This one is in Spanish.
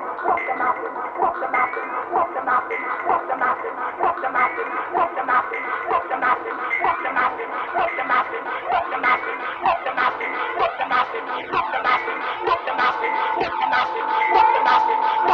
walk the mountain.